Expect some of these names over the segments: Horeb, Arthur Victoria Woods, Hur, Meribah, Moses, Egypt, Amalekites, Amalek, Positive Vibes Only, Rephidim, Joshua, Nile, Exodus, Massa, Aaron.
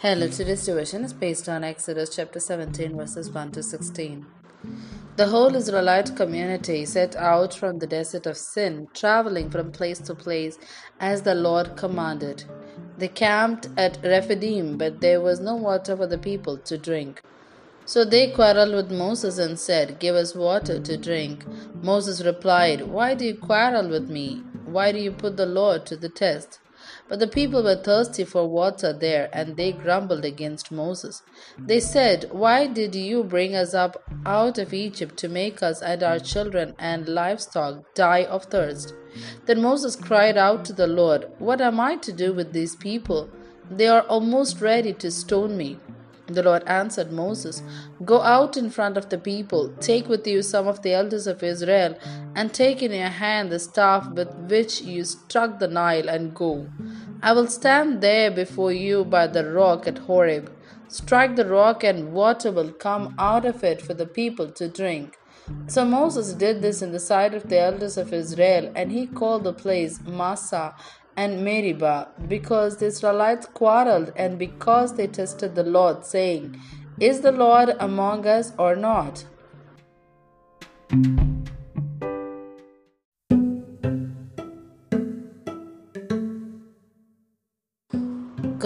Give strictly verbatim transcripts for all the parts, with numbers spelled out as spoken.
Hello, today's devotion is based on Exodus chapter seventeen, verses one to sixteen. The whole Israelite community set out from the desert of Sin, traveling from place to place as the Lord commanded. They camped at Rephidim, but there was no water for the people to drink. So they quarreled with Moses and said, "Give us water to drink." Moses replied, "Why do you quarrel with me? Why do you put the Lord to the test?" But the people were thirsty for water there, and they grumbled against Moses. They said, "Why did you bring us up out of Egypt to make us and our children and livestock die of thirst?" Then Moses cried out to the Lord, "What am I to do with these people? They are almost ready to stone me." The Lord answered Moses, "Go out in front of the people, take with you some of the elders of Israel, and take in your hand the staff with which you struck the Nile, and go. I will stand there before you by the rock at Horeb. Strike the rock, and water will come out of it for the people to drink." So Moses did this in the sight of the elders of Israel, and he called the place Massa and Meribah, because the Israelites quarreled and because they tested the Lord, saying, "Is the Lord among us or not?"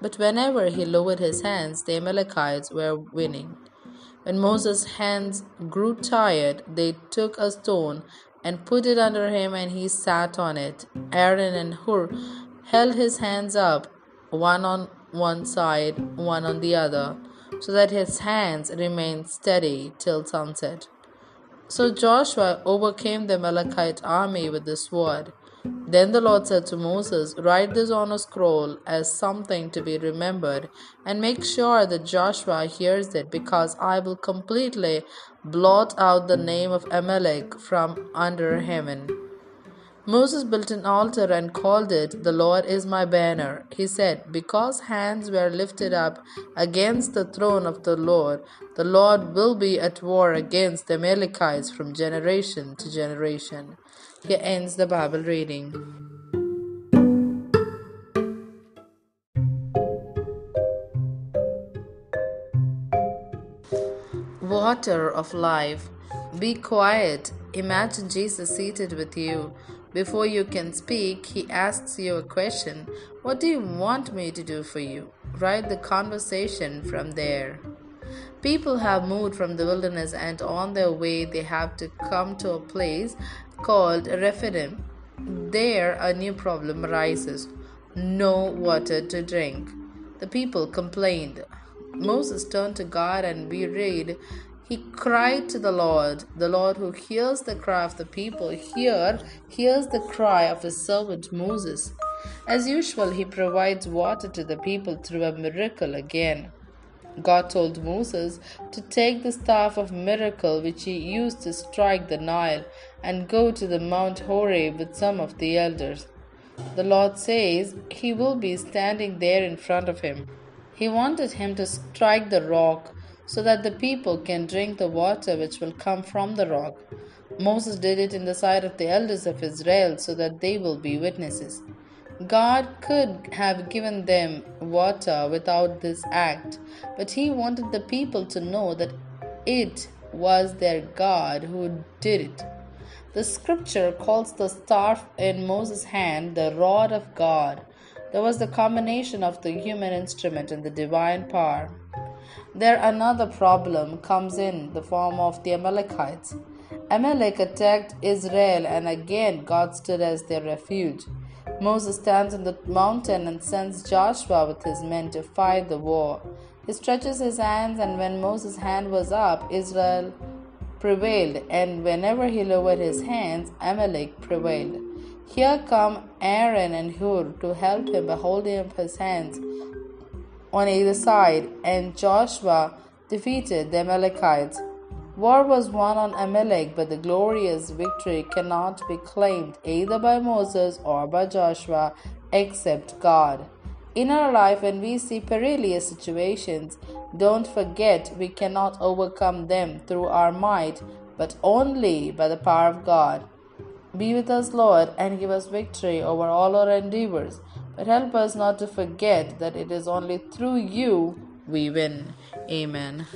but whenever he lowered his hands, the Amalekites were winning. When Moses' hands grew tired, they took a stone and put it under him, and he sat on it. Aaron and Hur held his hands up, one on one side, one on the other, so that his hands remained steady till sunset. So Joshua overcame the Amalekite army with the sword. Then the Lord said to Moses, "Write this on a scroll as something to be remembered, and make sure that Joshua hears it, because I will completely blot out the name of Amalek from under heaven." Moses built an altar and called it, "The Lord is my banner," he said, because hands were lifted up against the throne of the Lord. The Lord will be at war against the Amalekites from generation to generation. Here ends the Bible reading. Water of life. Be quiet. Imagine Jesus seated with you. Before you can speak, he asks you a question. "What do you want me to do for you?" Write the conversation from there. People have moved from the wilderness, and on their way they have to come to a place called Rephidim. There a new problem arises: no water to drink. The people complained. Moses turned to God and we read, "He cried to the Lord. The Lord, who hears the cry of the people here, hears the cry of his servant Moses." As usual, he provides water to the people through a miracle again. God told Moses to take the staff of miracle which he used to strike the Nile and go to the Mount Horeb with some of the elders. The Lord says he will be standing there in front of him. He wanted him to strike the rock so that the people can drink the water which will come from the rock. Moses did it in the sight of the elders of Israel, so that they will be witnesses. God could have given them water without this act, but he wanted the people to know that it was their God who did it. The scripture calls the staff in Moses' hand the rod of God. There was the combination of the human instrument and the divine power. There another problem comes in the form of the Amalekites. Amalek attacked Israel, and again God stood as their refuge. Moses stands on the mountain and sends Joshua with his men to fight the war. He stretches his hands, and when Moses' hand was up, Israel prevailed, and whenever he lowered his hands, Amalek prevailed. Here come Aaron and Hur to help him by holding up his hands on either side, and Joshua defeated the Amalekites. War was won on Amalek, but the glorious victory cannot be claimed either by Moses or by Joshua except God. In our life, when we see perilous situations, don't forget we cannot overcome them through our might, but only by the power of God. Be with us, Lord, and give us victory over all our endeavors, but help us not to forget that it is only through you we win. Amen.